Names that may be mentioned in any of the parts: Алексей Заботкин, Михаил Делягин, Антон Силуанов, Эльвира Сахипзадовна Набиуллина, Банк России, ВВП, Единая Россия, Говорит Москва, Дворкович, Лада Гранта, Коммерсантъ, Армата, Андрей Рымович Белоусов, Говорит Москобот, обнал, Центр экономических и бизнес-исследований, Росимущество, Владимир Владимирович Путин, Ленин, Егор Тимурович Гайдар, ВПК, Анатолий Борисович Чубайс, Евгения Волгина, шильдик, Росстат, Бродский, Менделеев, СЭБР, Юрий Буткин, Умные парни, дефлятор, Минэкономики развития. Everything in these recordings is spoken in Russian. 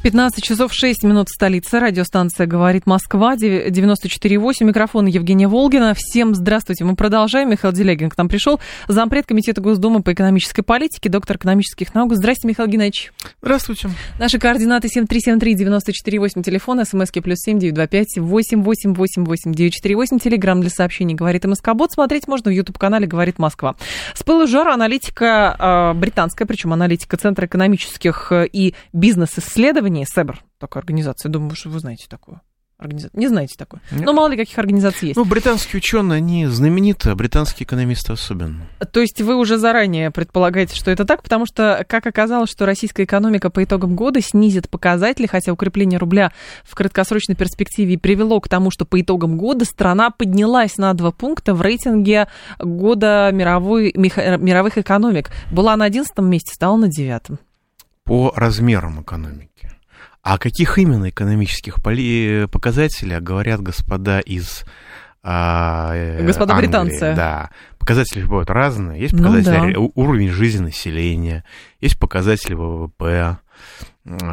15 часов 6 минут, столица. Радиостанция «Говорит Москва», 94,8. Микрофон Евгения Волгина. Всем здравствуйте. Мы продолжаем. Михаил Делягин к нам пришел. Зампред комитета Госдумы по экономической политике, доктор экономических наук. Здравствуйте, Михаил Геннадьевич. Здравствуйте. Наши координаты 7373-94,8. Телефон, смски +7 925 888 8948. Телеграмм для сообщений «Говорит Москобот». Смотреть можно в YouTube-канале «Говорит Москва». С пылу жару аналитика британская, причем аналитика Центра экономических и бизнес-исследований. СЭБР, такая организация. Думаю, что вы знаете такую организацию. Не знаете такую. Нет. Но мало ли каких организаций есть. Ну, британские ученые, они знамениты, а британские экономисты особенно. То есть вы уже заранее предполагаете, что это так, потому что, как оказалось, что российская экономика по итогам года снизит показатели, хотя укрепление рубля в краткосрочной перспективе привело к тому, что по итогам года страна поднялась на 2 пункта в рейтинге года мировых экономик. Была на 11-м месте, стала на 9-м. По размерам экономики. О каких именно экономических показателях говорят господа из Англии? Британцы. Да. Показатели бывают разные. Есть показатели уровень жизни населения, есть показатели ВВП,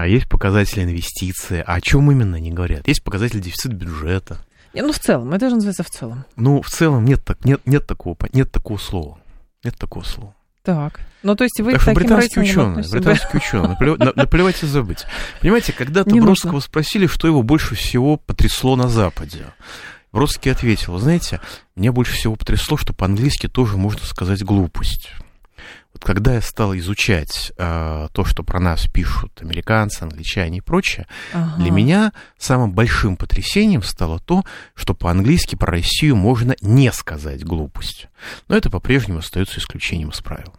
есть показатели инвестиций. О чем именно они говорят? Есть показатели дефицит бюджета. Ну, в целом. Это же называется в целом. Ну, в целом нет такого слова. Так, ну то есть вы таким британские ученые, наплевать и забыть. Понимаете, когда-то Бродского спросили, что его больше всего потрясло на Западе. Бродский ответил: знаете, меня больше всего потрясло, что по-английски тоже можно сказать глупость. Вот когда я стал изучать то, что про нас пишут американцы, англичане и прочее, для меня самым большим потрясением стало то, что по-английски про Россию можно не сказать глупость. Но это по-прежнему остается исключением из правил.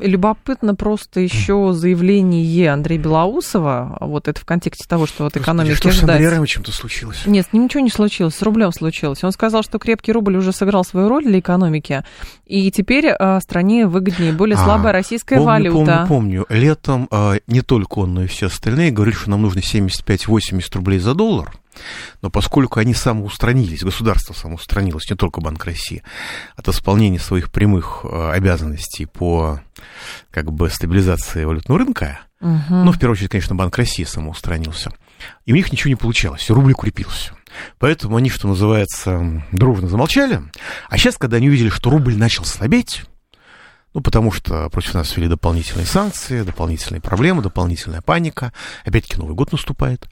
Любопытно просто еще заявление Андрея Белоусова, вот это в контексте того, что вот экономики ждать. Что с Андреем Рымовичем-то случилось? Нет, с ним ничего не случилось, с рублем случилось. Он сказал, что крепкий рубль уже сыграл свою роль для экономики, и теперь стране выгоднее, более слабая российская валюта. Помню, летом не только он, но и все остальные говорили, что нам нужно 75-80 рублей за доллар. Но поскольку они самоустранились, государство самоустранилось, не только Банк России, от исполнения своих прямых обязанностей по как бы стабилизации валютного рынка, но в первую очередь, конечно, Банк России самоустранился, и у них ничего не получалось, рубль укрепился. Поэтому они, что называется, дружно замолчали, а сейчас, когда они увидели, что рубль начал слабеть, ну, потому что против нас ввели дополнительные санкции, дополнительные проблемы, дополнительная паника, опять-таки Новый год наступает.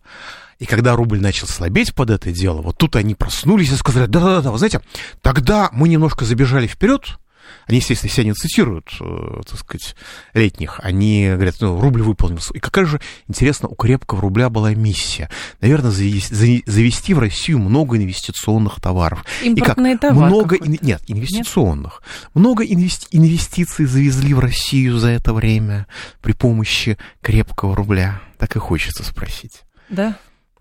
И когда рубль начал слабеть под это дело, вот тут они проснулись и сказали: да-да-да, вы знаете, тогда мы немножко забежали вперед. Они, естественно, себя не цитируют, так сказать, летних. Они говорят: ну, рубль выполнился. И какая же, интересно, у крепкого рубля была миссия. Наверное, завести в Россию много инвестиционных товаров. Импортные товары. Нет, инвестиционных. Нет? Много инвестиций завезли в Россию за это время при помощи крепкого рубля. Так и хочется спросить. Да.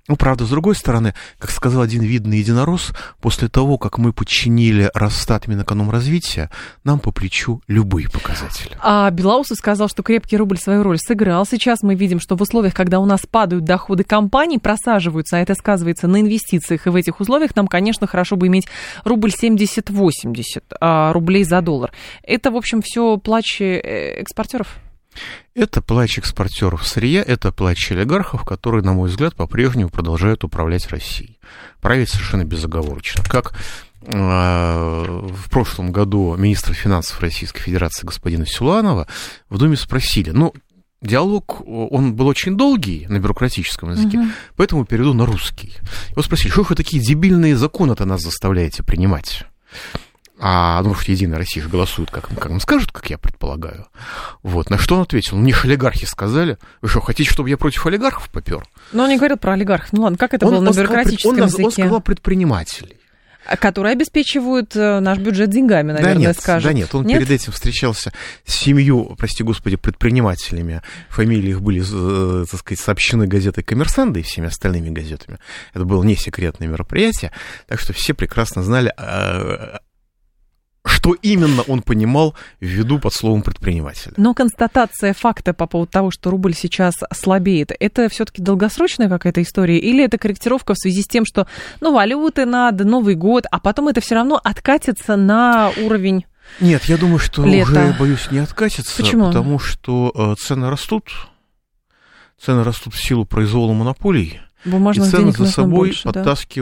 Ну, правда, с другой стороны, как сказал один видный единорос, после того, как мы подчинили Росстат Минэкономики развития, нам по плечу любые показатели. А Белоусов сказал, что крепкий рубль свою роль сыграл. Сейчас мы видим, что в условиях, когда у нас падают доходы компаний, просаживаются, а это сказывается на инвестициях, и в этих условиях нам, конечно, хорошо бы иметь рубль 70-80 рублей за доллар. Это, в общем, все плач экспортеров? Это плач экспортеров сырья, это плач олигархов, которые, на мой взгляд, по-прежнему продолжают управлять Россией. Править совершенно безоговорочно. Как в прошлом году министра финансов Российской Федерации господина Силуанова в Думе спросили, диалог, он был очень долгий на бюрократическом языке, поэтому перейду на русский. Его спросили: что вы такие дебильные законы-то нас заставляете принимать? Что Единая Россия же голосует, как им скажут, как я предполагаю. Вот. На что он ответил? Мне же олигархи сказали. Вы что, хотите, чтобы я против олигархов попёр? Но он не говорил про олигархов. Ну ладно, как это было на бюрократическом языке? Он сказал предпринимателей. Которые обеспечивают наш бюджет деньгами, наверное, скажут. Да нет, он перед этим встречался с семью, прости господи, предпринимателями. Фамилии их были, так сказать, сообщены газетой «Коммерсантъ» и всеми остальными газетами. Это было не секретное мероприятие, так что все прекрасно знали, что именно он понимал в виду под словом предпринимателя. Но констатация факта по поводу того, что рубль сейчас слабеет, это все-таки долгосрочная какая-то история? Или это корректировка в связи с тем, что ну, валюты надо, Новый год, а потом это все равно откатится на уровень лета? Нет, я думаю, что уже, боюсь, не откатится. Почему? Потому что цены растут. Цены растут в силу произвола монополий. Бумажных и цены за собой больше,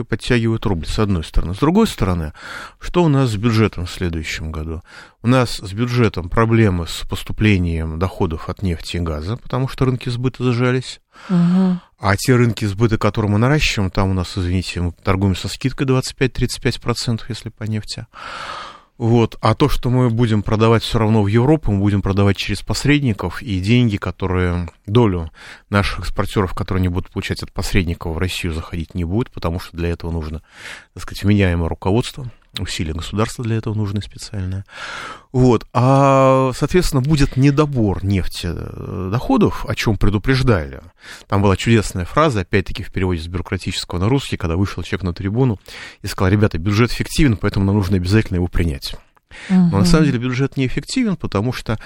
подтягивают рубль, с одной стороны. С другой стороны, что у нас с бюджетом в следующем году? У нас с бюджетом проблемы с поступлением доходов от нефти и газа, потому что рынки сбыта зажались. Ага. А те рынки сбыта, которые мы наращиваем, там у нас, извините, мы торгуем со скидкой 25-35%, если по нефти. Вот. А то, что мы будем продавать все равно в Европу, мы будем продавать через посредников, и деньги, которые, долю наших экспортеров, которые не будут получать от посредников, в Россию заходить не будет, потому что для этого нужно, так сказать, вменяемое руководство, усилия государства для этого нужны специальные. Вот. А, соответственно, будет недобор нефтедоходов, о чем предупреждали. Там была чудесная фраза, опять-таки в переводе с бюрократического на русский, когда вышел человек на трибуну и сказал: ребята, бюджет фиктивен, поэтому нам нужно обязательно его принять. Но на самом деле бюджет неэффективен, потому что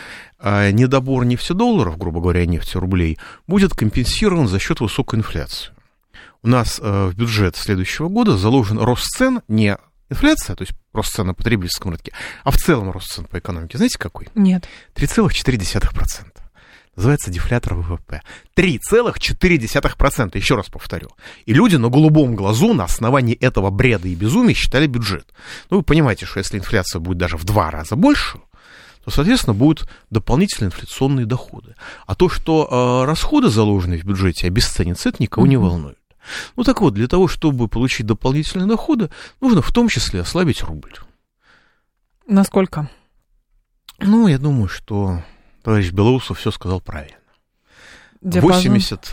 недобор нефтедолларов, грубо говоря, нефти рублей, будет компенсирован за счет высокой инфляции. У нас в бюджет следующего года заложен рост цен, не инфляция, то есть рост цен на потребительском рынке, а в целом рост цен по экономике, знаете, какой? Нет. 3,4%. Называется дефлятор ВВП. 3,4%, еще раз повторю. И люди на голубом глазу на основании этого бреда и безумия считали бюджет. Ну, вы понимаете, что если инфляция будет даже в 2 раза больше, то, соответственно, будут дополнительные инфляционные доходы. А то, что расходы, заложенные в бюджете, обесценятся, это никого не волнует. Ну так вот, для того, чтобы получить дополнительные доходы, нужно в том числе ослабить рубль. Насколько? Ну, я думаю, что товарищ Белоусов все сказал правильно. 80,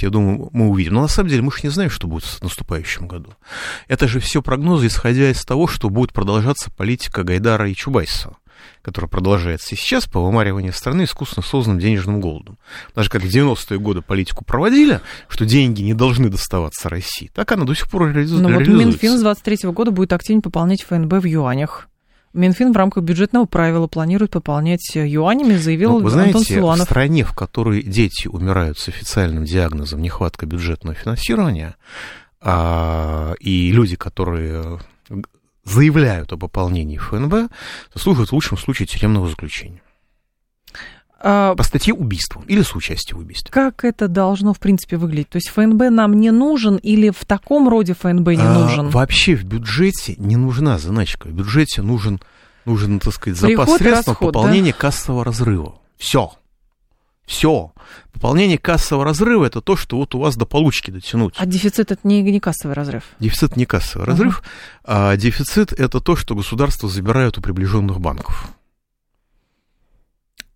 я думаю, мы увидим. Но на самом деле мы же не знаем, что будет в наступающем году. Это же все прогнозы, исходя из того, что будет продолжаться политика Гайдара и Чубайса, которая продолжается и сейчас, по вымариванию страны искусственно созданным денежным голодом. Даже как в 90-е годы политику проводили, что деньги не должны доставаться России, так она до сих пор реализуется. Но вот Минфин с 23 года будет активно пополнять ФНБ в юанях. Минфин в рамках бюджетного правила планирует пополнять юанями, заявил Антон Силуанов. Вы знаете, в стране, в которой дети умирают с официальным диагнозом нехватка бюджетного финансирования, и люди, которые заявляют о пополнении ФНБ, служат в лучшем случае тюремного заключения. По статье убийства или соучастие в убийстве. Как это должно, в принципе, выглядеть? То есть ФНБ нам не нужен или в таком роде ФНБ не нужен? Вообще в бюджете не нужна заначка. В бюджете нужен, так сказать, запас средств пополнения кассового разрыва. Все. Пополнение кассового разрыва — это то, что вот у вас до получки дотянуть. А дефицит — это не кассовый разрыв? Дефицит — не кассовый разрыв. А дефицит — это то, что государство забирает у приближенных банков.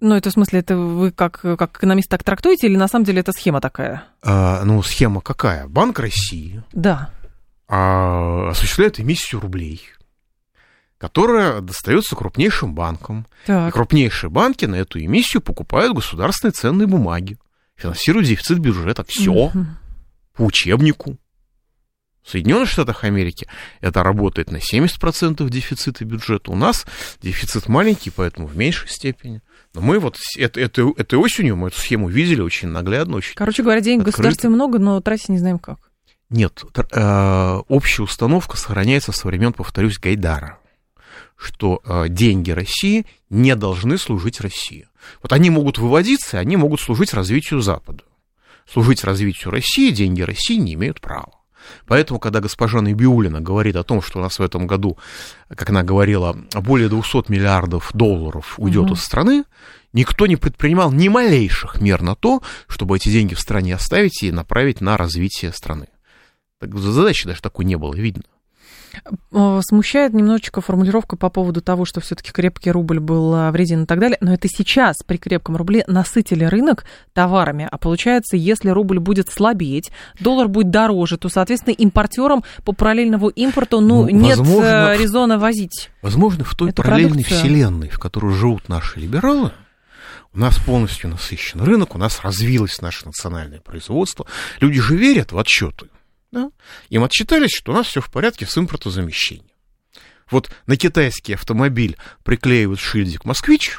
Ну, это в смысле, это вы как экономист так трактуете, или на самом деле это схема такая? Схема какая? Банк России осуществляет эмиссию рублей, которая достается крупнейшим банкам. Так. Крупнейшие банки на эту эмиссию покупают государственные ценные бумаги, финансируют дефицит бюджета. Все по учебнику. В Соединенных Штатах Америки это работает на 70% дефицита бюджета. У нас дефицит маленький, поэтому в меньшей степени. Но мы вот этой осенью мы эту схему видели очень наглядно. Очень Короче говоря, денег в государстве много, но тратить не знаем как. Нет, общая установка сохраняется со времен, повторюсь, Гайдара, что деньги России не должны служить России. Вот они могут выводиться, они могут служить развитию Запада. Служить развитию России деньги России не имеют права. Поэтому, когда госпожа Набиуллина говорит о том, что у нас в этом году, как она говорила, более 200 миллиардов долларов уйдет из страны, никто не предпринимал ни малейших мер на то, чтобы эти деньги в стране оставить и направить на развитие страны. Так, задачи даже такой не было видно. Смущает немножечко формулировка по поводу того, что все-таки крепкий рубль был вреден и так далее. Но это сейчас при крепком рубле насытили рынок товарами. А получается, если рубль будет слабеть, доллар будет дороже, то, соответственно, импортерам по параллельному импорту возможно, нет резона возить. Возможно, в той параллельной вселенной, в которой живут наши либералы, у нас полностью насыщен рынок, у нас развилось наше национальное производство. Люди же верят в отчеты. Да? Им отчитались, что у нас все в порядке с импортозамещением. Вот на китайский автомобиль приклеивают шильдик «Москвич»,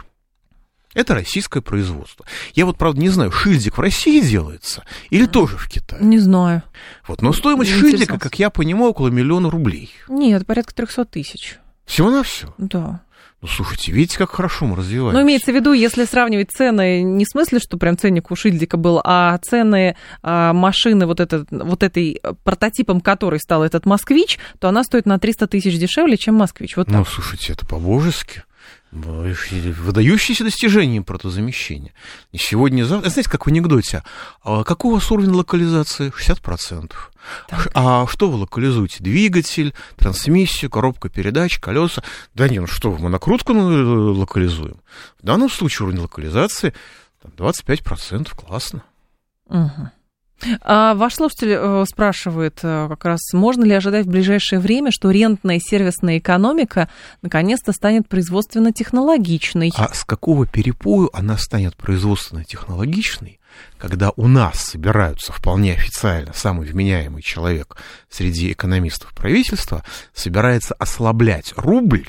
это российское производство. Я вот, правда, не знаю, шильдик в России делается или тоже в Китае? Не знаю. Вот, но стоимость шильдика, как я понимаю, около миллиона рублей. Нет, порядка 300 тысяч. Всего-навсего? Да. Ну, слушайте, видите, как хорошо мы развиваемся. Ну, имеется в виду, если сравнивать цены, не в смысле, что прям ценник у шильдика был, а цены машины вот этой прототипом которой стал этот «Москвич», то она стоит на 300 тысяч дешевле, чем «Москвич». Вот так. Ну, слушайте, это по-божески. Выдающиеся достижения импортозамещения. И сегодня, завтра, знаете, как в анекдоте, какой у вас уровень локализации? 60%. Так. А что вы локализуете? Двигатель, трансмиссию, коробка передач, колеса. Да нет, ну что вы, мы накрутку локализуем? В данном случае уровень локализации 25%, классно. Угу. Ваш слушатель спрашивает как раз, можно ли ожидать в ближайшее время, что рентная сервисная экономика наконец-то станет производственно-технологичной? А с какого перепою она станет производственно-технологичной, когда у нас собираются вполне официально, самый вменяемый человек среди экономистов правительства собирается ослаблять рубль,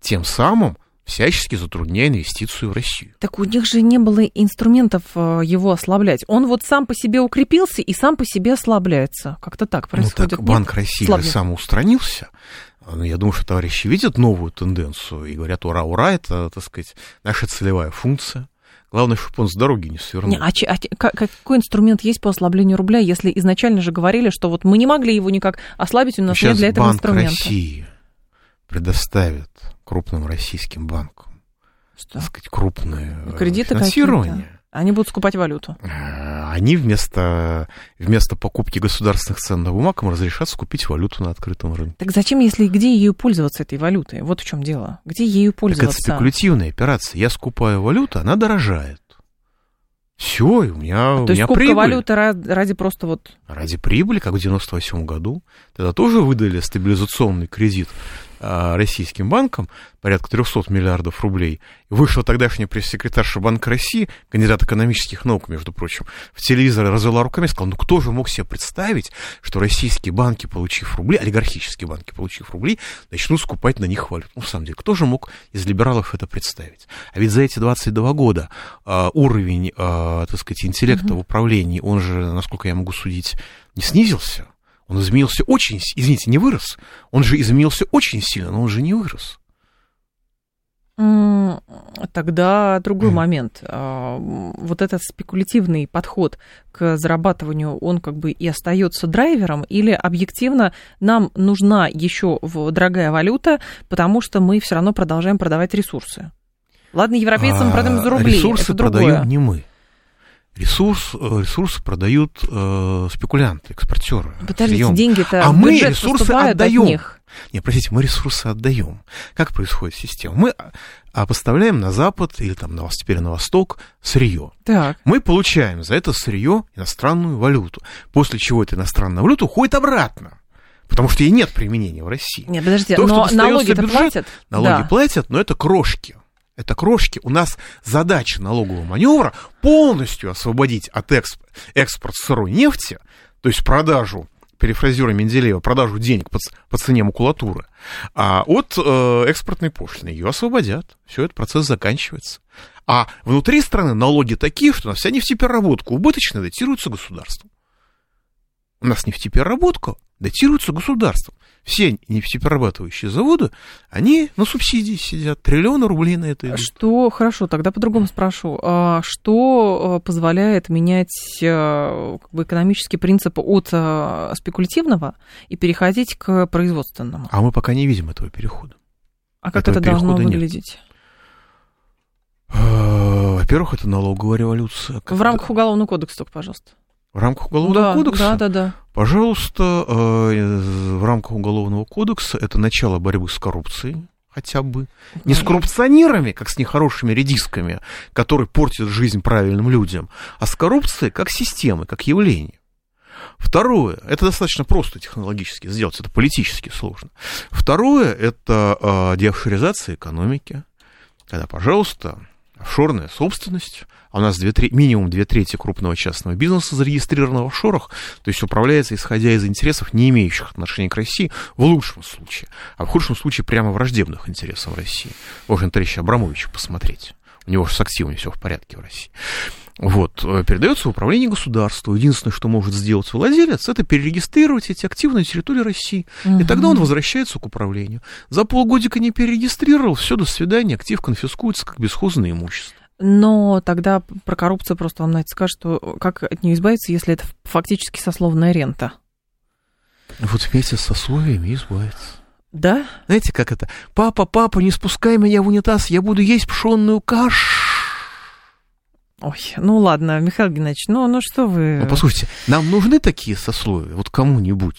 тем самым всячески затрудняя инвестицию в Россию. Так у них же не было инструментов его ослаблять. Он вот сам по себе укрепился и сам по себе ослабляется. Как-то так происходит. Ну так, Банк России самоустранился. Я думаю, что товарищи видят новую тенденцию и говорят, ура, это, так сказать, наша целевая функция. Главное, чтобы он с дороги не свернул. Какой инструмент есть по ослаблению рубля, если изначально же говорили, что вот мы не могли его никак ослабить, у нас нет для этого инструмента? Сейчас Банк России предоставит крупным российским банкам, так сказать, крупное кредиты финансирование. Какие-то. Они будут скупать валюту. Они вместо покупки государственных ценных бумаг им разрешат скупить валюту на открытом рынке. Так зачем, если где ею пользоваться, этой валютой? Вот в чем дело. Где ею пользоваться? Так это спекулятивная операция. Я скупаю валюту, она дорожает. Все, у меня прибыль. То есть скупка валюты ради просто вот... Ради прибыли, как в 98 году. Тогда тоже выдали стабилизационный кредит российским банкам, порядка 300 миллиардов рублей. Вышла тогдашняя пресс-секретарша Банка России, кандидат экономических наук, между прочим, в телевизор развела руками и сказала, ну кто же мог себе представить, что российские банки, получив рубли, олигархические банки, получив рубли, начнут скупать на них валюту. Ну, в самом деле, кто же мог из либералов это представить? А ведь за эти 22 года уровень, так сказать, интеллекта в управлении, он же, насколько я могу судить, не снизился. Он изменился очень, извините, не вырос. Он же изменился очень сильно, но он же не вырос. Тогда другой момент. Вот этот спекулятивный подход к зарабатыванию, он как бы и остается драйвером, или объективно нам нужна еще дорогая валюта, потому что мы все равно продолжаем продавать ресурсы. Ладно, европейцам продаем за рубли, ресурсы это другое. Продаем не мы. Ресурсы продают спекулянты, экспортеры. Подождите, деньги-то в бюджет поступают от них. Нет, простите, мы ресурсы отдаем. Как происходит система? Мы поставляем на Запад или там теперь на Восток сырье. Так. Мы получаем за это сырье иностранную валюту, после чего эта иностранная валюта уходит обратно. Потому что ей нет применения в России. Нет, подождите, но налоги-то платят? Налоги платят, но это крошки. Это крошки. У нас задача налогового маневра полностью освободить от экспорт сырой нефти, то есть продажу, перефразируя Менделеева, продажу денег по цене макулатуры, а от экспортной пошлины. Ее освободят. Все, этот процесс заканчивается. А внутри страны налоги такие, что у нас вся нефтепереработка убыточная датируется государством. У нас нефтепереработка датируется государством. Все нефтеперерабатывающие заводы, они на субсидии сидят, триллионы рублей на это идут. Что, хорошо, тогда по-другому спрошу. Что позволяет менять как бы, экономические принципы от спекулятивного и переходить к производственному? А мы пока не видим этого перехода. А как это должно выглядеть? Во-первых, это налоговая революция. В рамках Уголовного кодекса только, пожалуйста. В рамках Уголовного кодекса? Да. Пожалуйста, в рамках Уголовного кодекса это начало борьбы с коррупцией, хотя бы. Не с коррупционерами, как с нехорошими редисками, которые портят жизнь правильным людям, а с коррупцией как системой, как явлением. Второе, это достаточно просто технологически сделать, это политически сложно. Второе, это деофшоризация экономики, когда, пожалуйста, офшорная собственность, а у нас минимум 2/3 крупного частного бизнеса зарегистрировано в офшорах, то есть управляется, исходя из интересов, не имеющих отношения к России, в лучшем случае, а в худшем случае прямо враждебных интересов России. Можно на товарища Абрамовича посмотреть, у него же с активами все в порядке в России. Вот, передается в управление государству. Единственное, что может сделать владелец, это перерегистрировать эти активы на территории России. И тогда он возвращается к управлению. За полгодика не перерегистрировал, все, до свидания, актив конфискуется как бесхозное имущество. Но тогда про коррупцию просто вам, Надя, скажет, что как от нее избавиться, если это фактически сословная рента? Вот вместе с сословиями избавиться. Да? Знаете, как это? Папа, не спускай меня в унитаз, я буду есть пшенную кашу. Ой, ну ладно, Михаил Геннадьевич, ну что вы... Ну, послушайте, нам нужны такие сословия, вот кому-нибудь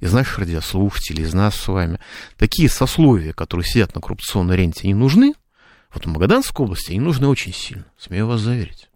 из наших радиослушателей, из нас с вами, такие сословия, которые сидят на коррупционной ренте, они нужны, вот в Магаданской области они нужны очень сильно, смею вас заверить.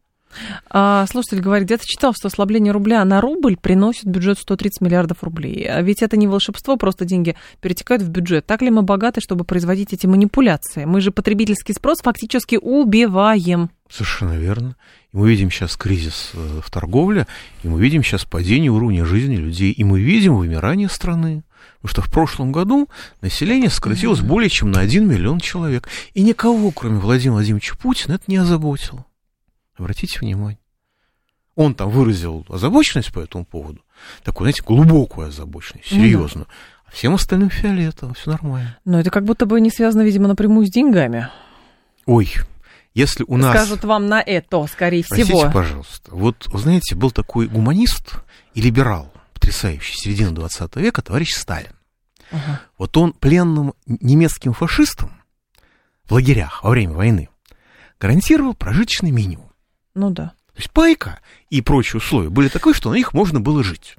Слушатель говорит, где-то читал, что ослабление рубля на рубль приносит бюджет 130 миллиардов рублей. А ведь это не волшебство, просто деньги перетекают в бюджет. Так ли мы богаты, чтобы производить эти манипуляции? Мы же потребительский спрос фактически убиваем. Совершенно верно. И мы видим сейчас кризис в торговле, и мы видим сейчас падение уровня жизни людей, и мы видим вымирание страны. Потому что в прошлом году население сократилось более чем на 1 миллион человек. И никого, кроме Владимира Владимировича Путина, это не озаботило. Обратите внимание. Он там выразил озабоченность по этому поводу. Такую, знаете, глубокую озабоченность, серьезную. А всем остальным фиолетово, все нормально. Но это как будто бы не связано, видимо, напрямую с деньгами. Ой, если у нас... Скажут вам на это, скорее всего. Простите, пожалуйста. Вот, вы знаете, был такой гуманист и либерал, потрясающий, середины 20 века, товарищ Сталин. Вот он пленным немецким фашистам в лагерях во время войны гарантировал прожиточный минимум. Ну да. То есть пайка и прочие условия были такие, что на них можно было жить.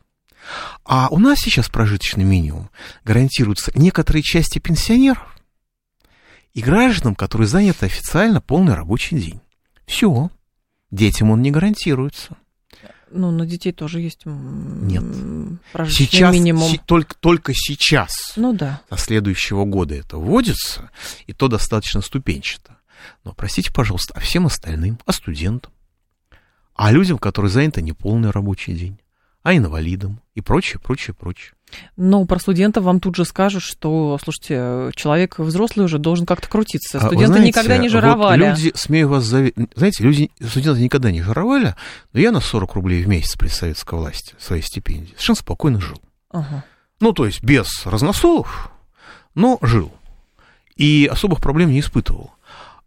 А у нас сейчас прожиточный минимум гарантируется некоторой части пенсионеров и гражданам, которые заняты официально полный рабочий день. Все. Детям он не гарантируется. Ну, на детей тоже есть прожиточный минимум. Нет, только сейчас, со следующего года это вводится, и то достаточно ступенчато. Но, простите, пожалуйста, а всем остальным, а студентам, а людям, которые заняты неполный рабочий день, а инвалидам и прочее. Ну, про студентов вам тут же скажут, что, слушайте, человек взрослый уже должен как-то крутиться. Студенты никогда не жировали. Вот люди, смею вас заверить, знаете, студенты никогда не жировали, но я на 40 рублей в месяц при советской власти своей стипендии совершенно спокойно жил. Ну, то есть без разносолов, но жил. И особых проблем не испытывал.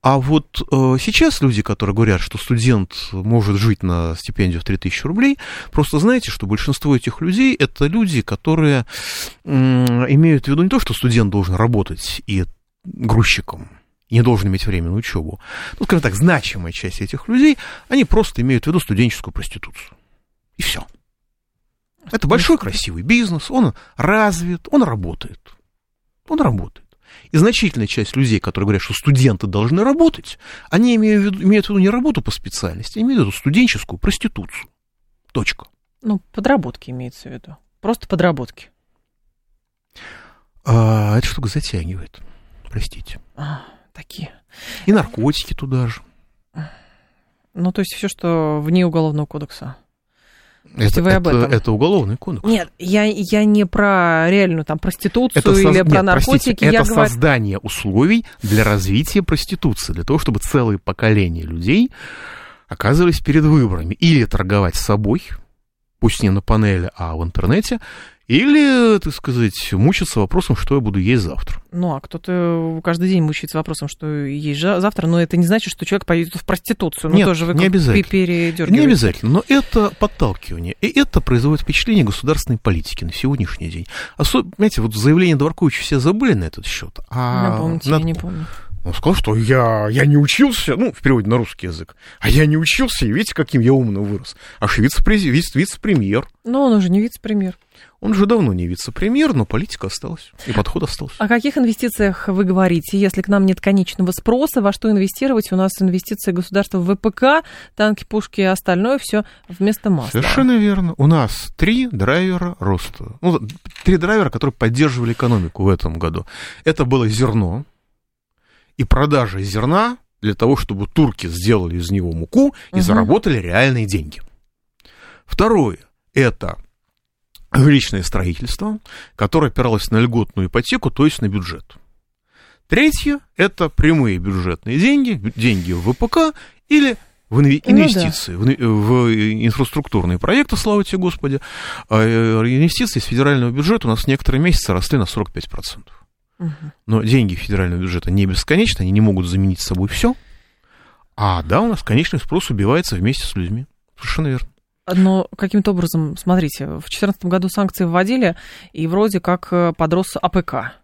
А вот сейчас люди, которые говорят, что студент может жить на стипендию в 3000 рублей, просто знаете, что большинство этих людей – это люди, которые имеют в виду не то, что студент должен работать и грузчиком, не должен иметь время на учебу. Ну, скажем так, значимая часть этих людей, они просто имеют в виду студенческую проституцию. И все. Это большой красивый бизнес, он развит, он работает. И значительная часть людей, которые говорят, что студенты должны работать, они имеют в виду не работу по специальности, а имеют в виду студенческую проституцию. Точка. Ну, подработки имеется в виду. Просто подработки. Эта штука затягивает, простите. Такие. И наркотики туда же. Ну, то есть все, что вне Уголовного кодекса. Это уголовный кодекс. Нет, я не про реальную там проституцию про наркотики. Это создание условий для развития проституции, для того, чтобы целые поколения людей оказывались перед выборами. Или торговать собой, пусть не на панели, а в интернете, или, так сказать, мучиться вопросом, что я буду есть завтра. Ну, а кто-то каждый день мучается вопросом, что есть завтра, но это не значит, что человек поедет в проституцию. Нет, тоже не обязательно. Не обязательно, но это подталкивание. И это производит впечатление государственной политики на сегодняшний день. Особенно, знаете, вот заявление Дворковича все забыли на этот счет. Напомните, я не помню. Он сказал, что я не учился, ну, в переводе на русский язык, а я не учился, и видите, каким я умным вырос. Аж вице-премьер. Но он уже не вице-премьер. Он же давно не вице-премьер, но политика осталась, и подход остался. О каких инвестициях вы говорите? Если к нам нет конечного спроса, во что инвестировать? У нас инвестиции государства в ВПК, танки, пушки и остальное все вместо масла. Совершенно верно. У нас 3 драйвера роста. Ну, 3 драйвера, которые поддерживали экономику в этом году. Это было зерно и продажа зерна для того, чтобы турки сделали из него муку и заработали реальные деньги. Второе – это жилищное строительство, которое опиралось на льготную ипотеку, то есть на бюджет. Третье – это прямые бюджетные деньги, деньги в ВПК или в инвестиции, в инфраструктурные проекты, слава тебе Господи. Инвестиции из федерального бюджета у нас в некоторые месяцы росли на 45%. Но деньги федерального бюджета не бесконечны, они не могут заменить собой все. А да, у нас конечный спрос убивается вместе с людьми. Совершенно верно. Но каким-то образом, смотрите, в 2014 году санкции вводили, и вроде как подрос АПК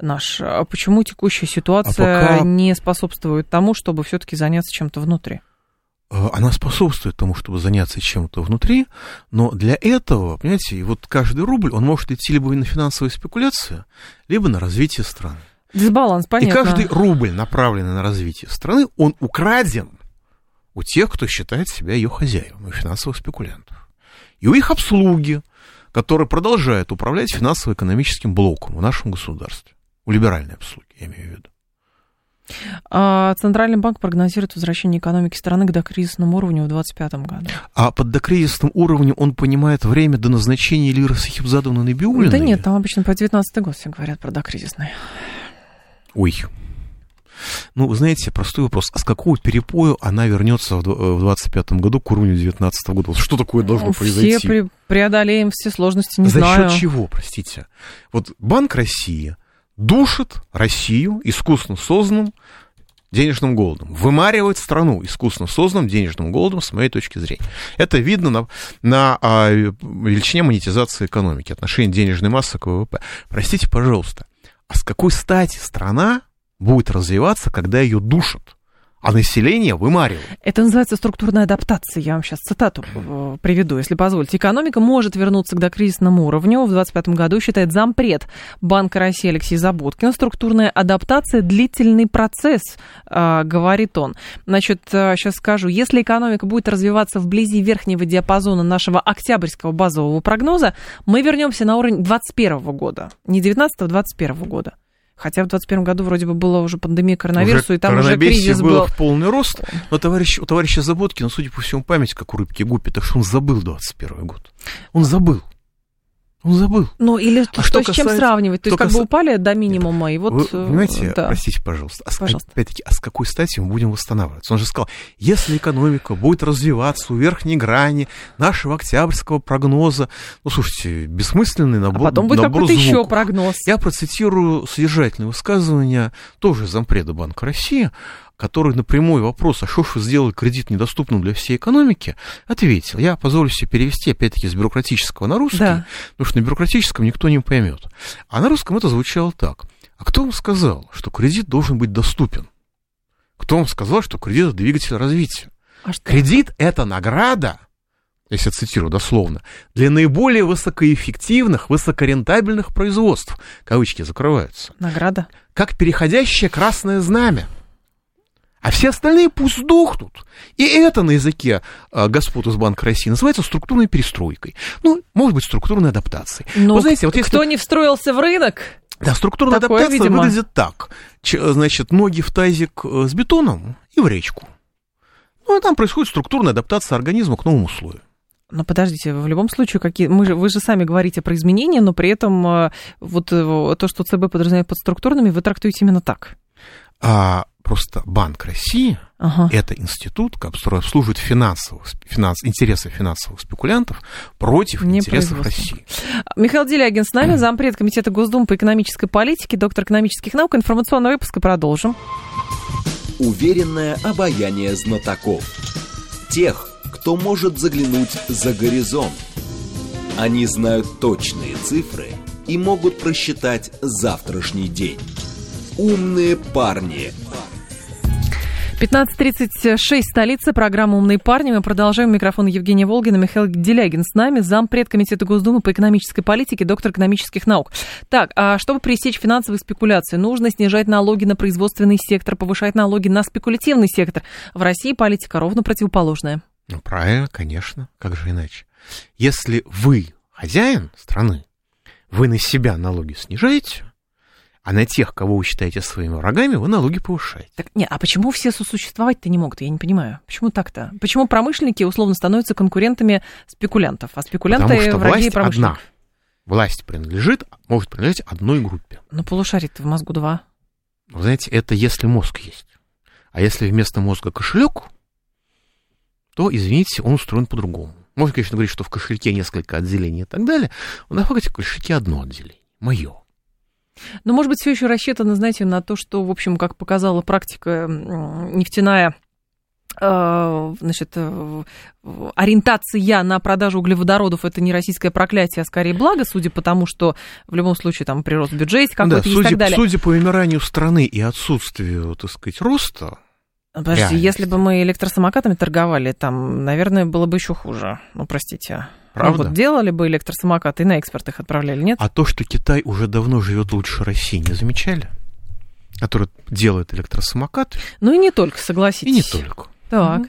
наш. Почему текущая ситуация не способствует тому, чтобы все-таки заняться чем-то внутри? Она способствует тому, чтобы заняться чем-то внутри, но для этого, понимаете, и вот каждый рубль, он может идти либо на финансовую спекуляцию, либо на развитие страны. Дисбаланс, понятно. И каждый рубль, направленный на развитие страны, он украден у тех, кто считает себя ее хозяевами, у финансовых спекулянтов. И у их обслуги, которые продолжают управлять финансово-экономическим блоком в нашем государстве. У либеральной обслуги, я имею в виду. Центральный банк прогнозирует возвращение экономики страны к докризисному уровню в 2025 году. А под докризисным уровнем он понимает время до назначения Эльвиры Сахипзадовны Набиуллиной? Да нет, там обычно по 19-й год все говорят про докризисный. Ой. Ну, вы знаете, простой вопрос. А с какого перепою она вернется в 2025 году к уровню 2019 года? Что такое должно произойти? Все преодолеем все сложности, не знаю. За счет чего, простите? Вот Банк России душит Россию искусно созданным денежным голодом, вымаривает страну искусно созданным денежным голодом, с моей точки зрения. Это видно на величине монетизации экономики, отношение денежной массы к ВВП. Простите, пожалуйста, а с какой стати страна будет развиваться, когда ее душат, а население вымаривает? Это называется структурная адаптация. Я вам сейчас цитату приведу, если позволите. Экономика может вернуться к докризисному уровню в 2025 году, считает зампред Банка России Алексей Заботкин. Структурная адаптация – длительный процесс, говорит он. Значит, сейчас скажу. Если экономика будет развиваться вблизи верхнего диапазона нашего октябрьского базового прогноза, мы вернемся на уровень 2021 года. Не 19-го, а 2021 года. Хотя в 2021 году вроде бы была уже пандемия коронавируса, и там уже кризис был. Было в полный рост, но у товарища Заботкина, судя по всему, память, как у рыбки Гуппи, так что он забыл 2021 год. Он забыл. Ну, или а что с чем сравнивать? То есть, как бы упали до минимума, нет, и вот... Вы понимаете, да. Простите, пожалуйста, опять-таки, а с какой стати мы будем восстанавливаться? Он же сказал, если экономика будет развиваться у верхней грани нашего октябрьского прогноза, ну, слушайте, бессмысленный набор, а потом будет какой-то еще прогноз. Я процитирую содержательное высказывание тоже зампреда Банка России, который на прямой вопрос, а что же вы сделали кредит недоступным для всей экономики, ответил. Я позволю себе перевести, опять-таки, с бюрократического на русский, да. Потому что на бюрократическом никто не поймет. А на русском это звучало так. А кто вам сказал, что кредит должен быть доступен? Кто вам сказал, что кредит – это двигатель развития? А кредит – это награда, если я цитирую дословно, для наиболее высокоэффективных, высокорентабельных производств. Кавычки закрываются. Награда. Как переходящее красное знамя. А все остальные пусть сдохнут. И это на языке господ из Банка России называется структурной перестройкой. Ну, может быть, структурной адаптацией. Но вот, знаете, вот если... кто не встроился в рынок... Да, структурная адаптация, видимо, выглядит так. Значит, ноги в тазик с бетоном и в речку. Ну, а там происходит структурная адаптация организма к новым условиям. Но подождите, в любом случае, вы же сами говорите про изменения, но при этом вот то, что ЦБ подразумевает под структурными, вы трактуете именно так. Просто Банк России – это институт, который обслуживает интересы финансовых спекулянтов против интересов России. Михаил Делягин с нами, зампред комитета Госдумы по экономической политике, доктор экономических наук. Информационный выпуск и продолжим. Уверенное обаяние знатоков. Тех, кто может заглянуть за горизонт. Они знают точные цифры и могут просчитать завтрашний день. «Умные парни». 15:36, столица, программа «Умные парни». Мы продолжаем. Микрофон Евгения Волгина, Михаил Делягин с нами, зампред комитета Госдумы по экономической политике, доктор экономических наук. Так, а чтобы пресечь финансовые спекуляции, нужно снижать налоги на производственный сектор, повышать налоги на спекулятивный сектор. В России политика ровно противоположная. Ну, правильно, конечно, как же иначе. Если вы хозяин страны, вы на себя налоги снижаете, а на тех, кого вы считаете своими врагами, вы налоги повышаете. Так, нет, а почему все сосуществовать-то не могут? Я не понимаю. Почему так-то? Почему промышленники условно становятся конкурентами спекулянтов, а спекулянты враги промышленников? Потому что власть одна. Власть принадлежит, может принадлежать одной группе. Но полушарий-то в мозгу два. Вы знаете, это если мозг есть. А если вместо мозга кошелек, то, извините, он устроен по-другому. Можно, конечно, говорить, что в кошельке несколько отделений и так далее, но на факте в кошельке одно отделение. Мое. Но, может быть, все еще рассчитано, знаете, на то, что, в общем, как показала практика нефтяная, значит, ориентация на продажу углеводородов — это не российское проклятие, а скорее благо, судя по тому, что в любом случае там прирост в бюджете какой-то, да, и так далее. Судя по умиранию страны и отсутствию, так сказать, роста... Подожди, если бы мы электросамокатами торговали, там, наверное, было бы еще хуже. Ну, простите. Правда? Ну, вот делали бы электросамокаты и на экспорт их отправляли, нет? А то, что Китай уже давно живет лучше России, не замечали? Который делает электросамокаты. Ну и не только, согласитесь. И не только. Так. Угу.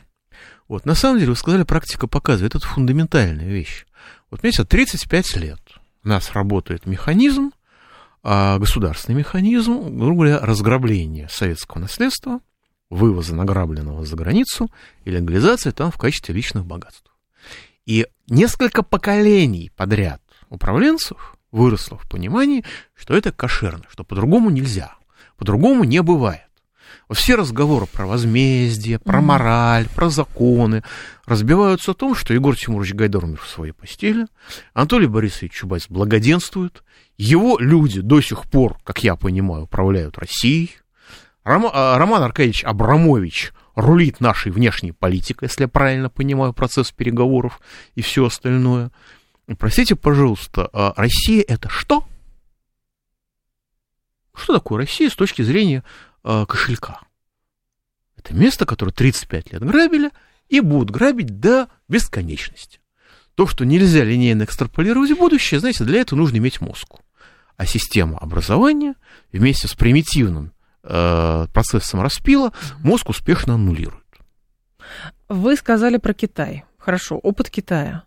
Вот, на самом деле, вы сказали, практика показывает, это фундаментальная вещь. Вот, понимаете, 35 лет у нас работает механизм, государственный механизм, грубо говоря, разграбления советского наследства, вывоза награбленного за границу и легализации там в качестве личных богатств. И несколько поколений подряд управленцев выросло в понимании, что это кошерно, что по-другому нельзя, по-другому не бывает. Вот все разговоры про возмездие, про мораль, про законы разбиваются о том, что Егор Тимурович Гайдар умер в своей постели, Анатолий Борисович Чубайс благоденствует, его люди до сих пор, как я понимаю, управляют Россией, Роман Аркадьевич Абрамович рулит нашей внешней политикой, если я правильно понимаю процесс переговоров и все остальное. И простите, пожалуйста, Россия — это что? Что такое Россия с точки зрения кошелька? Это место, которое 35 лет грабили и будут грабить до бесконечности. То, что нельзя линейно экстраполировать в будущее, знаете, для этого нужно иметь мозг. А система образования вместе с примитивным процессом распила мозг успешно аннулирует. Вы сказали про Китай. Хорошо, опыт Китая.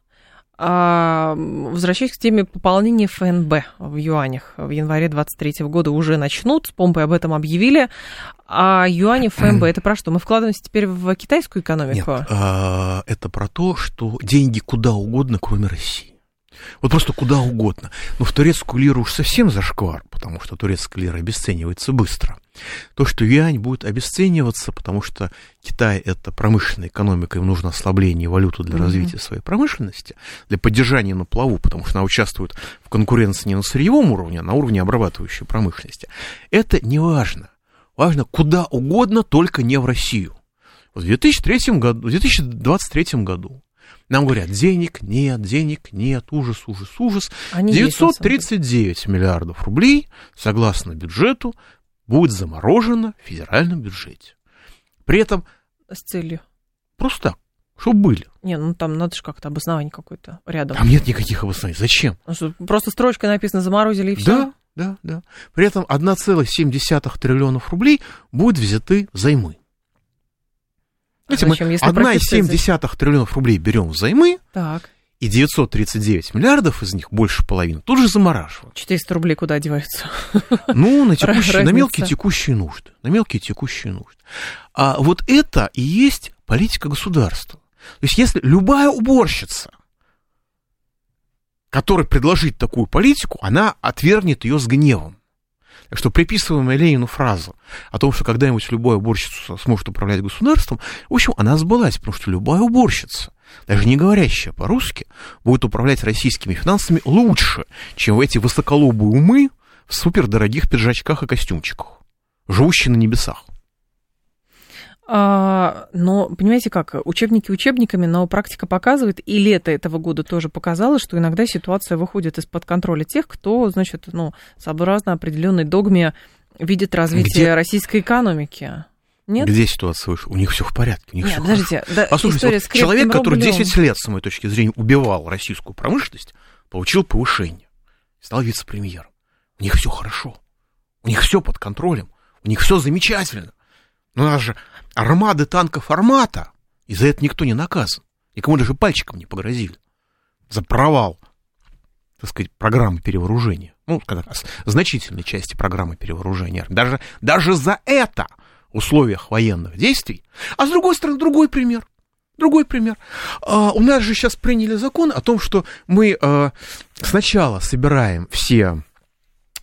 Возвращаясь к теме пополнения ФНБ в юанях, в январе 2023 года уже начнут, с помпой об этом объявили. А юани ФНБ, это про что? Мы вкладываемся теперь в китайскую экономику? Нет, это про то, что деньги куда угодно, кроме России. Вот просто куда угодно. Но в турецкую лиру уж совсем зашквар, потому что турецкая лира обесценивается быстро. То, что юань будет обесцениваться, потому что Китай — это промышленная экономика, им нужно ослабление валюты для развития своей промышленности, для поддержания на плаву, потому что она участвует в конкуренции не на сырьевом уровне, а на уровне обрабатывающей промышленности. Это не важно. Важно куда угодно, только не в Россию. В 2023 году нам говорят, денег нет, ужас. 939 миллиардов рублей, согласно бюджету, будет заморожено в федеральном бюджете. При этом... С целью? Просто так, чтобы были. Не, ну там надо же как-то обоснование какое-то рядом. Там нет никаких обоснований. Зачем? Ну, что, просто строчкой написано «заморозили» и все? Да. При этом 1,7 триллионов рублей будут взяты взаймы. Знаете, мы 1,7 триллионов рублей берем взаймы, так. И 939 миллиардов из них, больше половины, тут же замораживают. 400 рублей куда деваются? Ну, на мелкие текущие нужды. А вот это и есть политика государства. То есть, если любая уборщица, которая предложит такую политику, она отвергнет ее с гневом. Так что приписываемая Ленину фраза о том, что когда-нибудь любая уборщица сможет управлять государством, в общем, она сбылась, потому что любая уборщица, даже не говорящая по-русски, будет управлять российскими финансами лучше, чем эти высоколобые умы в супердорогих пиджачках и костюмчиках, живущие на небесах. Но, понимаете как, учебники учебниками, но практика показывает, и лето этого года тоже показало, что иногда ситуация выходит из-под контроля тех, кто, значит, ну, сообразно определенной догме видит развитие российской экономики. Нет? Где ситуация выше? У них все в порядке. У них все хорошо. Да, послушайте, вот человек, который 10 лет, с моей точки зрения, убивал российскую промышленность, получил повышение, стал вице-премьером. У них все хорошо. У них все под контролем. У них все замечательно. Но у нас же армады танков армата, и за это никто не наказан. Никому даже пальчиком не погрозили. За провал, так сказать, программы перевооружения. Ну, значительной части программы перевооружения. Даже за это... в условиях военных действий. А с другой стороны, другой пример. У нас же сейчас приняли закон о том, что мы сначала собираем все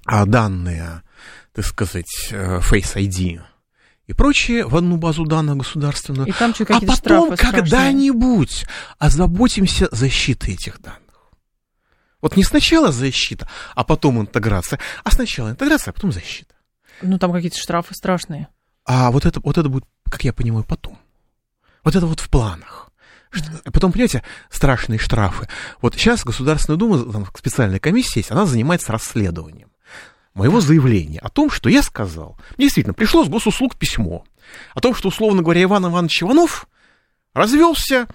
данные, так сказать, Face ID и прочее в одну базу данных государственную, и там а потом когда-нибудь озаботимся защитой этих данных. Вот не сначала защита, а потом интеграция, а сначала интеграция, а потом защита. Ну, там какие-то штрафы страшные. А вот это будет, как я понимаю, потом. Вот это вот в планах. Потом, понимаете, страшные штрафы. Вот сейчас Государственная Дума, там специальная комиссия есть, она занимается расследованием моего заявления о том, что я сказал. Мне действительно пришло с госуслуг письмо о том, что, условно говоря, Иван Иванович Иванов развелся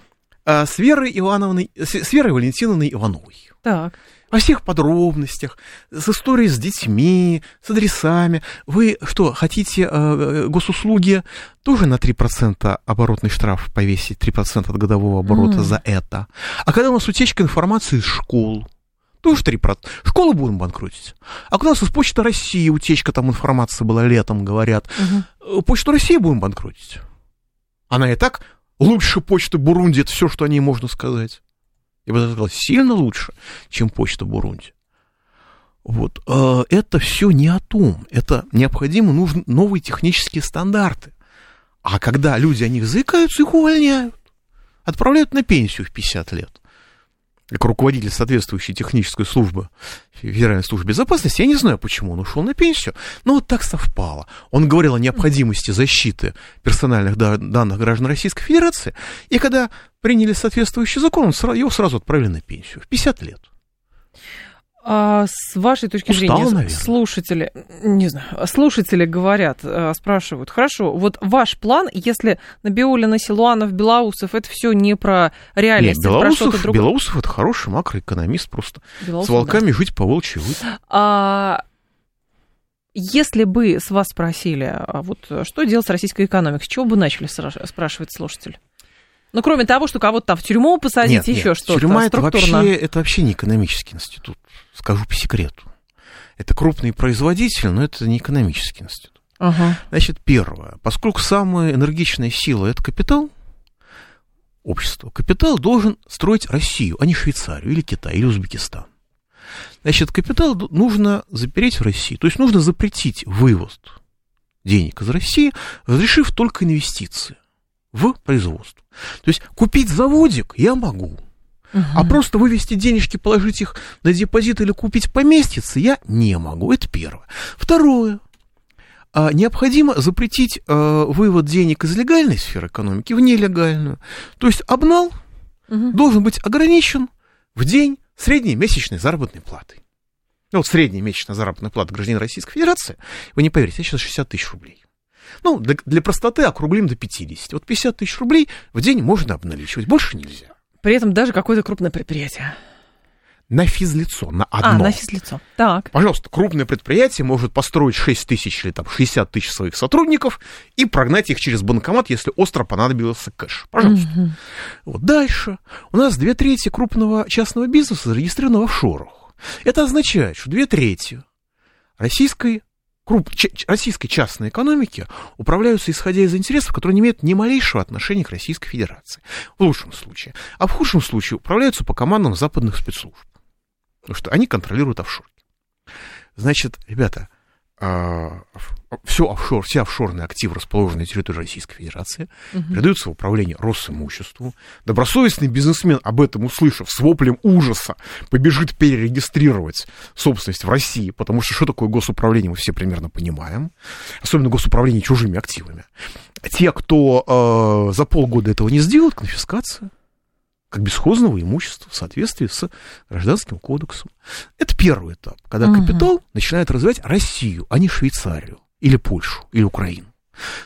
с Верой Валентиновной Ивановой. Так. Во всех подробностях, с историей с детьми, с адресами. Вы что, хотите госуслуги тоже на 3% оборотный штраф повесить, 3% от годового оборота за это? А когда у нас утечка информации из школ, тоже 3%. Школы будем банкротить. А когда у нас из Почты России утечка, там информация была летом, говорят. Почту России будем банкротить. Она и так лучше Почты Бурунди, это все, что о ней можно сказать. Я бы сказал, сильно лучше, чем почта Бурунди. Вот. Это все не о том. Это необходимо, нужны новые технические стандарты. А когда люди о них заикаются, их увольняют. Отправляют на пенсию в 50 лет. Как руководитель соответствующей технической службы, Федеральной службы безопасности, я не знаю, почему он ушел на пенсию, но вот так совпало. Он говорил о необходимости защиты персональных данных граждан Российской Федерации, и когда приняли соответствующий закон, его сразу отправили на пенсию в 50 лет. А с вашей точки зрения, слушатели, не знаю, слушатели говорят, спрашивают, хорошо, вот ваш план, если Набиуллина, Силуанов, Белоусов, это все не про реальность, нет, про что-то другое. Белоусов это хороший макроэкономист, просто Белоусов, с волками да. Жить по волчьи. Если бы с вас спросили, вот что делать с российской экономикой, с чего бы начали, спрашивает слушатель? Ну, кроме того, что кого-то там в тюрьму посадить, нет, еще нет, что-то. Тюрьма это вообще не экономический институт, скажу по секрету. Это крупный производитель, но это не экономический институт. Ага. Значит, первое. Поскольку самая энергичная сила – это капитал, общество, капитал должен строить Россию, а не Швейцарию, или Китай, или Узбекистан. Значит, капитал нужно запереть в России, то есть нужно запретить вывоз денег из России, разрешив только инвестиции в производство. То есть купить заводик я могу, а просто вывести денежки, положить их на депозит или купить поместицы я не могу. Это первое. Второе. Необходимо запретить вывод денег из легальной сферы экономики в нелегальную. То есть обнал должен быть ограничен в день средней месячной заработной платы. Ну, вот средняя месячная заработная плата гражданина Российской Федерации, вы не поверите, сейчас 60 тысяч рублей. Ну, для простоты округлим до 50. Вот 50 тысяч рублей в день можно обналичивать, больше нельзя. При этом даже какое-то крупное предприятие. На физлицо, на одно. А, на физлицо, так. Пожалуйста, крупное предприятие может построить 6 тысяч или там 60 тысяч своих сотрудников и прогнать их через банкомат, если остро понадобился кэш. Пожалуйста. Вот дальше. У нас 2/3 крупного частного бизнеса зарегистрировано в офшорах. Это означает, что 2/3 российской частной экономики управляются, исходя из интересов, которые не имеют ни малейшего отношения к Российской Федерации. В лучшем случае. А в худшем случае управляются по командам западных спецслужб. Потому что они контролируют офшорки. Значит, ребята, все офшорные активы, расположенные на территории Российской Федерации, передаются в управление Росимуществу. Добросовестный бизнесмен, об этом услышав, с воплем ужаса побежит перерегистрировать собственность в России, потому что такое госуправление мы все примерно понимаем, особенно госуправление чужими активами. Те, кто за полгода этого не сделает, конфискация как бесхозного имущества в соответствии с Гражданским кодексом. Это первый этап, когда капитал начинает развивать Россию, а не Швейцарию. или Польшу, или Украину.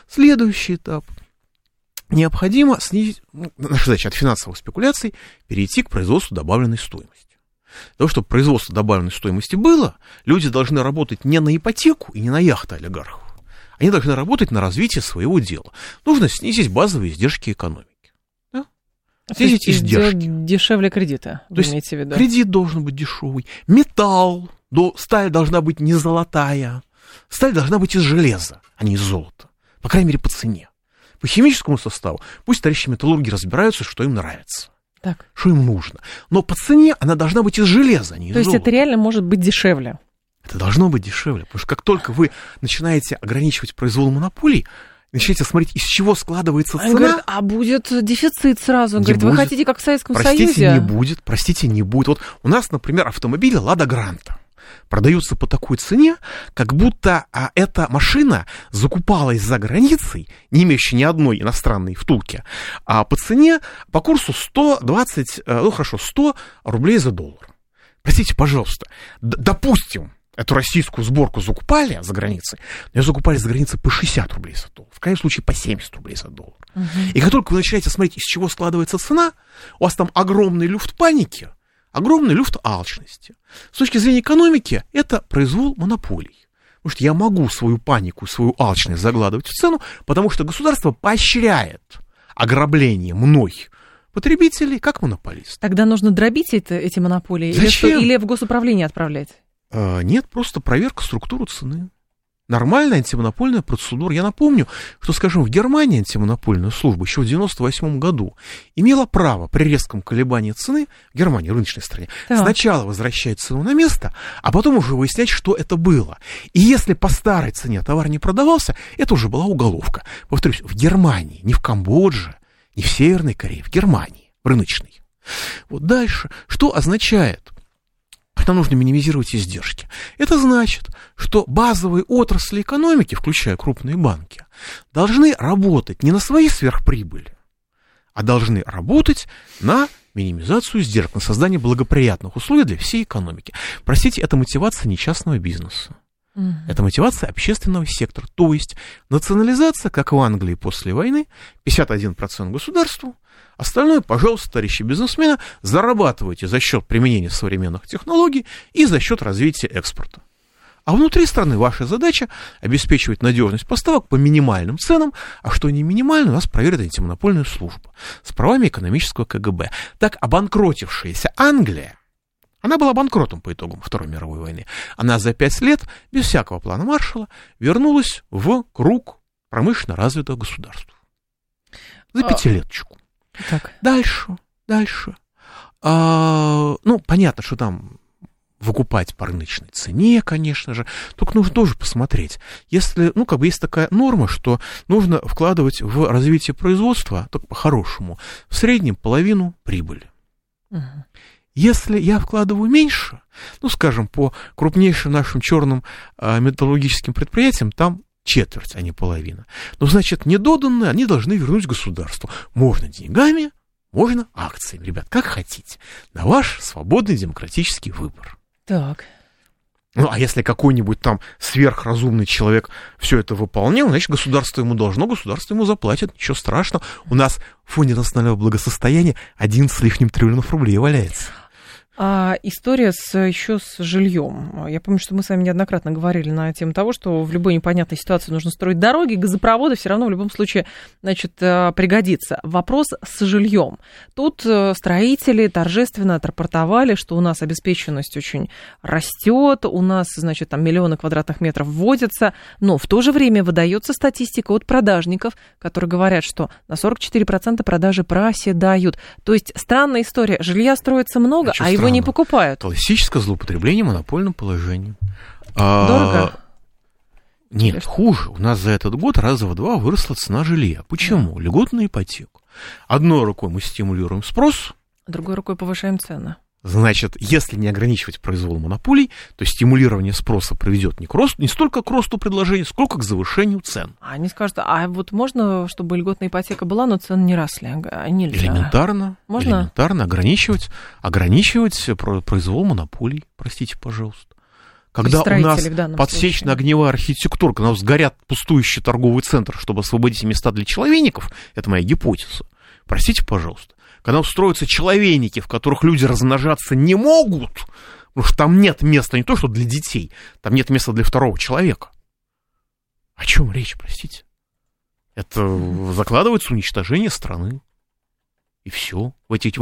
Следующий этап. Необходимо снизить, наша задача от финансовых спекуляций перейти к производству добавленной стоимости. Для того, чтобы производство добавленной стоимости было, люди должны работать не на ипотеку и не на яхты олигархов. Они должны работать на развитие своего дела. Нужно снизить базовые издержки экономики. Да? Снизить издержки. Дешевле кредита, вы имеете в виду? Кредит должен быть дешевый. Металл, сталь должна быть не золотая. Сталь должна быть из железа, а не из золота. По крайней мере, по цене. По химическому составу пусть товарищи металлурги разбираются, что им нравится. Так. Что им нужно. Но по цене она должна быть из железа, а не из золота. То есть это реально может быть дешевле? Это должно быть дешевле. Потому что как только вы начинаете ограничивать произвол монополий, начинаете смотреть, из чего складывается цена. Говорит, а будет дефицит сразу. Он говорит, будет. Вы хотите, как в Советском Союзе? Не будет. Вот у нас, например, автомобили «Лада Гранта» продаются по такой цене, как будто эта машина закупалась за границей, не имеющей ни одной иностранной втулки, а по цене, по курсу 100 рублей за доллар. Простите, пожалуйста, допустим, эту российскую сборку закупали за границей, но ее закупали за границей по 60 рублей за доллар, в крайнем случае по 70 рублей за доллар. Угу. И как только вы начинаете смотреть, из чего складывается цена, у вас там огромный люфт паники, огромный люфт алчности. С точки зрения экономики, это произвол монополий. Потому что я могу свою панику, свою алчность загладывать в цену, потому что государство поощряет ограбление мной потребителей как монополист. Тогда нужно дробить эти монополии? Зачем? Или в госуправление отправлять? Нет, просто проверка структуры цены. Нормальная антимонопольная процедура. Я напомню, что, скажем, в Германии антимонопольная служба еще в 1998 году имела право при резком колебании цены, в Германии, рыночной стране, да, сначала возвращать цену на место, а потом уже выяснять, что это было. И если по старой цене товар не продавался, это уже была уголовка. Повторюсь, в Германии, не в Камбодже, не в Северной Корее, в Германии, в рыночной. Вот дальше, что означает? Нам нужно минимизировать издержки. Это значит, что базовые отрасли экономики, включая крупные банки, должны работать не на свои сверхприбыли, а должны работать на минимизацию издержек, на создание благоприятных условий для всей экономики. Простите, это мотивация не частного бизнеса. Это мотивация общественного сектора. То есть национализация, как в Англии после войны, 51% государству, остальное, пожалуйста, товарищи бизнесмены, зарабатывайте за счет применения современных технологий и за счет развития экспорта. А внутри страны ваша задача обеспечивать надежность поставок по минимальным ценам, а что не минимально, у нас проверит антимонопольная служба с правами экономического КГБ. Так обанкротившаяся Англия, она была банкротом по итогам Второй мировой войны. Она за 5 лет, без всякого плана Маршалла, вернулась в круг промышленно развитых государств. За пятилеточку. Так. Дальше. Понятно, что там выкупать по рыночной цене, конечно же. Только нужно тоже посмотреть. Если, есть такая норма, что нужно вкладывать в развитие производства, только по-хорошему, в среднем половину прибыли. Угу. Если я вкладываю меньше, скажем, по крупнейшим нашим черным металлургическим предприятиям, там четверть, а не половина. Значит, недоданные они должны вернуть государству. Можно деньгами, можно акциями. Ребят, как хотите. На ваш свободный демократический выбор. Так. А если какой-нибудь там сверхразумный человек все это выполнял, значит, государство ему должно, государство ему заплатит, ничего страшного. У нас в Фонде национального благосостояния 1,5 триллиона рублей валяется. А история с жильем. Я помню, что мы с вами неоднократно говорили на тему того, что в любой непонятной ситуации нужно строить дороги, газопроводы все равно в любом случае, пригодится. Вопрос с жильем. Тут строители торжественно отрапортовали, что у нас обеспеченность очень растет, у нас, миллионы квадратных метров вводятся, но в то же время выдается статистика от продажников, которые говорят, что на 44% продажи проседают. То есть странная история. Жилья строится много, а его не покупают. Классическое злоупотребление монопольным положением. Дорого? Нет, хуже. У нас за этот год раза в 2 выросла цена жилья. Почему? Да. Льготная ипотека. Одной рукой мы стимулируем спрос. Другой рукой повышаем цены. Значит, если не ограничивать произвол монополий, то стимулирование спроса приведет не столько к росту предложения, сколько к завышению цен. Они скажут, можно, чтобы льготная ипотека была, но цены не росли? Нельзя. Элементарно ограничивать произвол монополий, простите, пожалуйста. когда у нас подсечно-огневая архитектура, когда у нас горят пустующие торговые центры, чтобы освободить места для человейников, это моя гипотеза, простите, пожалуйста, когда устроятся человейники, в которых люди размножаться не могут, потому что там нет места не то, что для детей, там нет места для второго человека. О чем речь, простите? Это закладывается уничтожение страны. И все в этих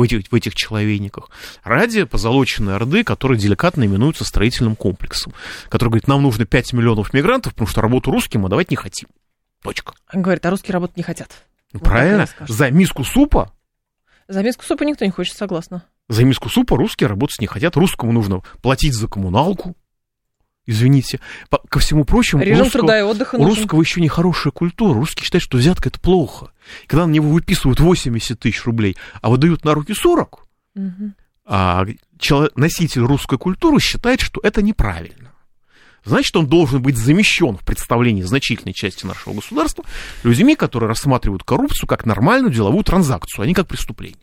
человейниках. Ради позолоченной орды, которая деликатно именуется строительным комплексом. Который говорит, нам нужно 5 миллионов мигрантов, потому что работу русским мы давать не хотим. Точка. Говорит, а русские работать не хотят. Правильно. За миску супа? За миску супа никто не хочет, согласна. За миску супа русские работать не хотят. Русскому нужно платить за коммуналку. Извините. Ко всему прочему, у русского еще нехорошая культура. Русские считают, что взятка – это плохо. Когда на него выписывают 80 тысяч рублей, а выдают на руки 40, а носитель русской культуры считает, что это неправильно. Значит, он должен быть замещен в представлении значительной части нашего государства людьми, которые рассматривают коррупцию как нормальную деловую транзакцию, а не как преступление.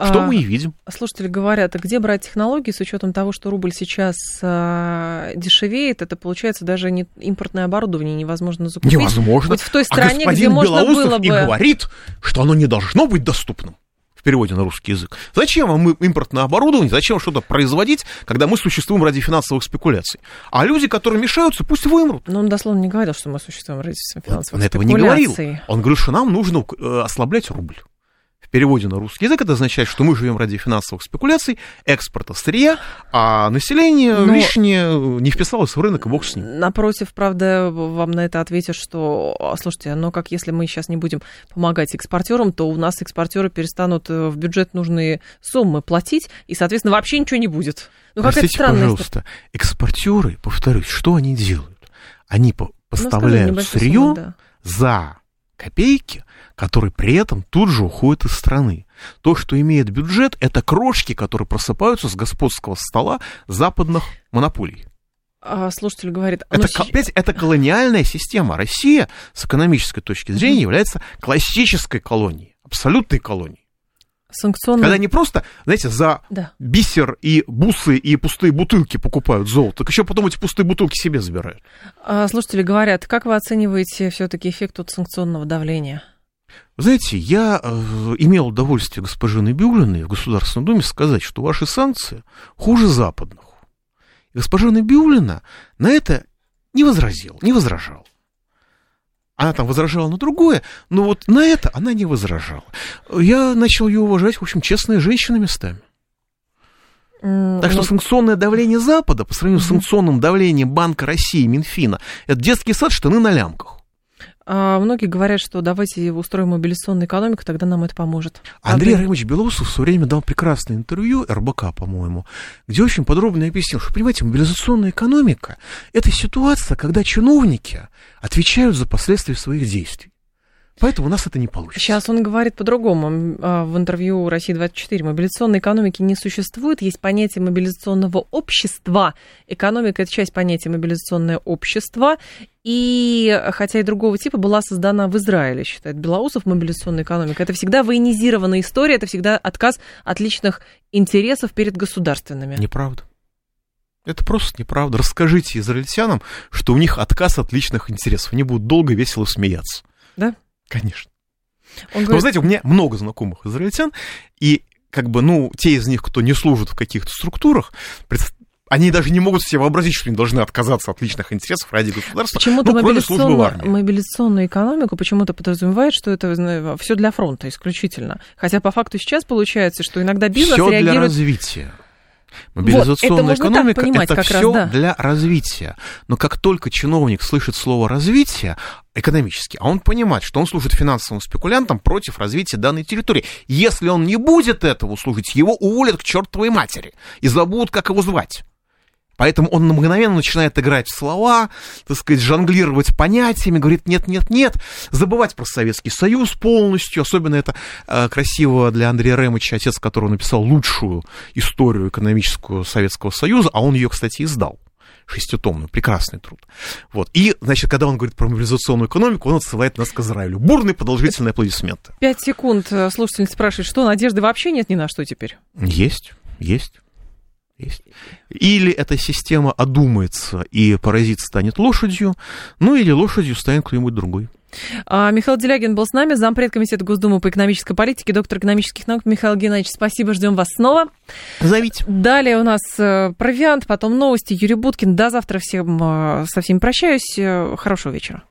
Что мы и видим. Слушатели говорят, а где брать технологии с учетом того, что рубль сейчас дешевеет? Это получается даже не импортное оборудование невозможно закупить. Невозможно. Хоть в той стране, где можно было бы... И говорит, что оно не должно быть доступным. В переводе на русский язык. Зачем вам импортное оборудование? Зачем что-то производить, когда мы существуем ради финансовых спекуляций? А люди, которые мешаются, пусть вымрут. Но он дословно не говорил, что мы существуем ради финансовых спекуляций. Он этого не говорил. Он говорил, что нам нужно ослаблять рубль. В переводе на русский язык это означает, что мы живем ради финансовых спекуляций, экспорта сырья, а население лишнее не вписалось в рынок, и бог с ним. Напротив, правда, вам на это ответят, что, слушайте, но как если мы сейчас не будем помогать экспортерам, то у нас экспортеры перестанут в бюджет нужные суммы платить, и, соответственно, вообще ничего не будет. Ну, как это странно. Пожалуйста, экспортеры, повторюсь, что они делают? Они поставляют сырье за копейки, которые при этом тут же уходят из страны. То, что имеет бюджет, это крошки, которые просыпаются с господского стола западных монополий. Слушатель говорит... Это колониальная система. Россия с экономической точки зрения является классической колонией, абсолютной колонией. Санкционные... Когда не просто, знаете, за бисер и бусы и пустые бутылки покупают золото, так еще потом эти пустые бутылки себе забирают. Слушатели говорят, как вы оцениваете все-таки эффект от санкционного давления? Знаете, я имел удовольствие госпожи Набиуллиной в Государственной Думе сказать, что ваши санкции хуже западных. И госпожа Набиуллина на это не возражала. Она там возражала на другое, но вот на это она не возражала. Я начал ее уважать, в общем, честная женщина местами. Так что санкционное давление Запада по сравнению с санкционным давлением Банка России, Минфина, это детский сад, штаны на лямках. Многие говорят, что давайте устроим мобилизационную экономику, тогда нам это поможет. Андрей Рымович Белоусов в свое время дал прекрасное интервью, РБК, по-моему, где очень подробно объяснил, что, понимаете, мобилизационная экономика – это ситуация, когда чиновники отвечают за последствия своих действий. Поэтому у нас это не получится. Сейчас он говорит по-другому. В интервью «Россия-24» мобилизационной экономики не существует. Есть понятие мобилизационного общества. Экономика – это часть понятия мобилизационное общество. И, хотя и другого типа, была создана в Израиле, считает Белоусов, мобилизационная экономика. Это всегда военизированная история, это всегда отказ от личных интересов перед государственными. Неправда. Это просто неправда. Расскажите израильтянам, что у них отказ от личных интересов. Они будут долго и весело смеяться. Да? Конечно. Но, вы знаете, у меня много знакомых израильтян, и те из них, кто не служит в каких-то структурах, они даже не могут себе вообразить, что они должны отказаться от личных интересов ради государства. Почему-то мобилизационную экономику почему-то подразумевает, что это все для фронта исключительно. Хотя по факту сейчас получается, что иногда бизнес всё реагирует... Все для развития. Мобилизационная экономика – это все для развития. Но как только чиновник слышит слово «развитие» экономически, а он понимает, что он служит финансовым спекулянтам против развития данной территории. Если он не будет этого служить, его уволят к чертовой матери и забудут, как его звать. Поэтому он мгновенно начинает играть в слова, жонглировать понятиями, говорит нет, забывать про Советский Союз полностью. Особенно это красиво для Андрея Рымовича, отец которого написал лучшую историю экономическую Советского Союза, а он ее, кстати, издал. Шеститомную, прекрасный труд. Вот. И, значит, когда он говорит про мобилизационную экономику, он отсылает нас к Израилю. Бурные продолжительные аплодисменты. 5 секунд слушатель спрашивает, что надежды вообще нет ни на что теперь? Есть. Есть. Или эта система одумается, и паразит станет лошадью, ну или лошадью станет кто-нибудь другой. Михаил Делягин был с нами, зампред комитета Госдумы по экономической политике, доктор экономических наук. Михаил Геннадьевич, спасибо, ждем вас снова. Зовите. Далее у нас провиант, потом новости. Юрий Буткин. До завтра. Всем со всеми прощаюсь. Хорошего вечера.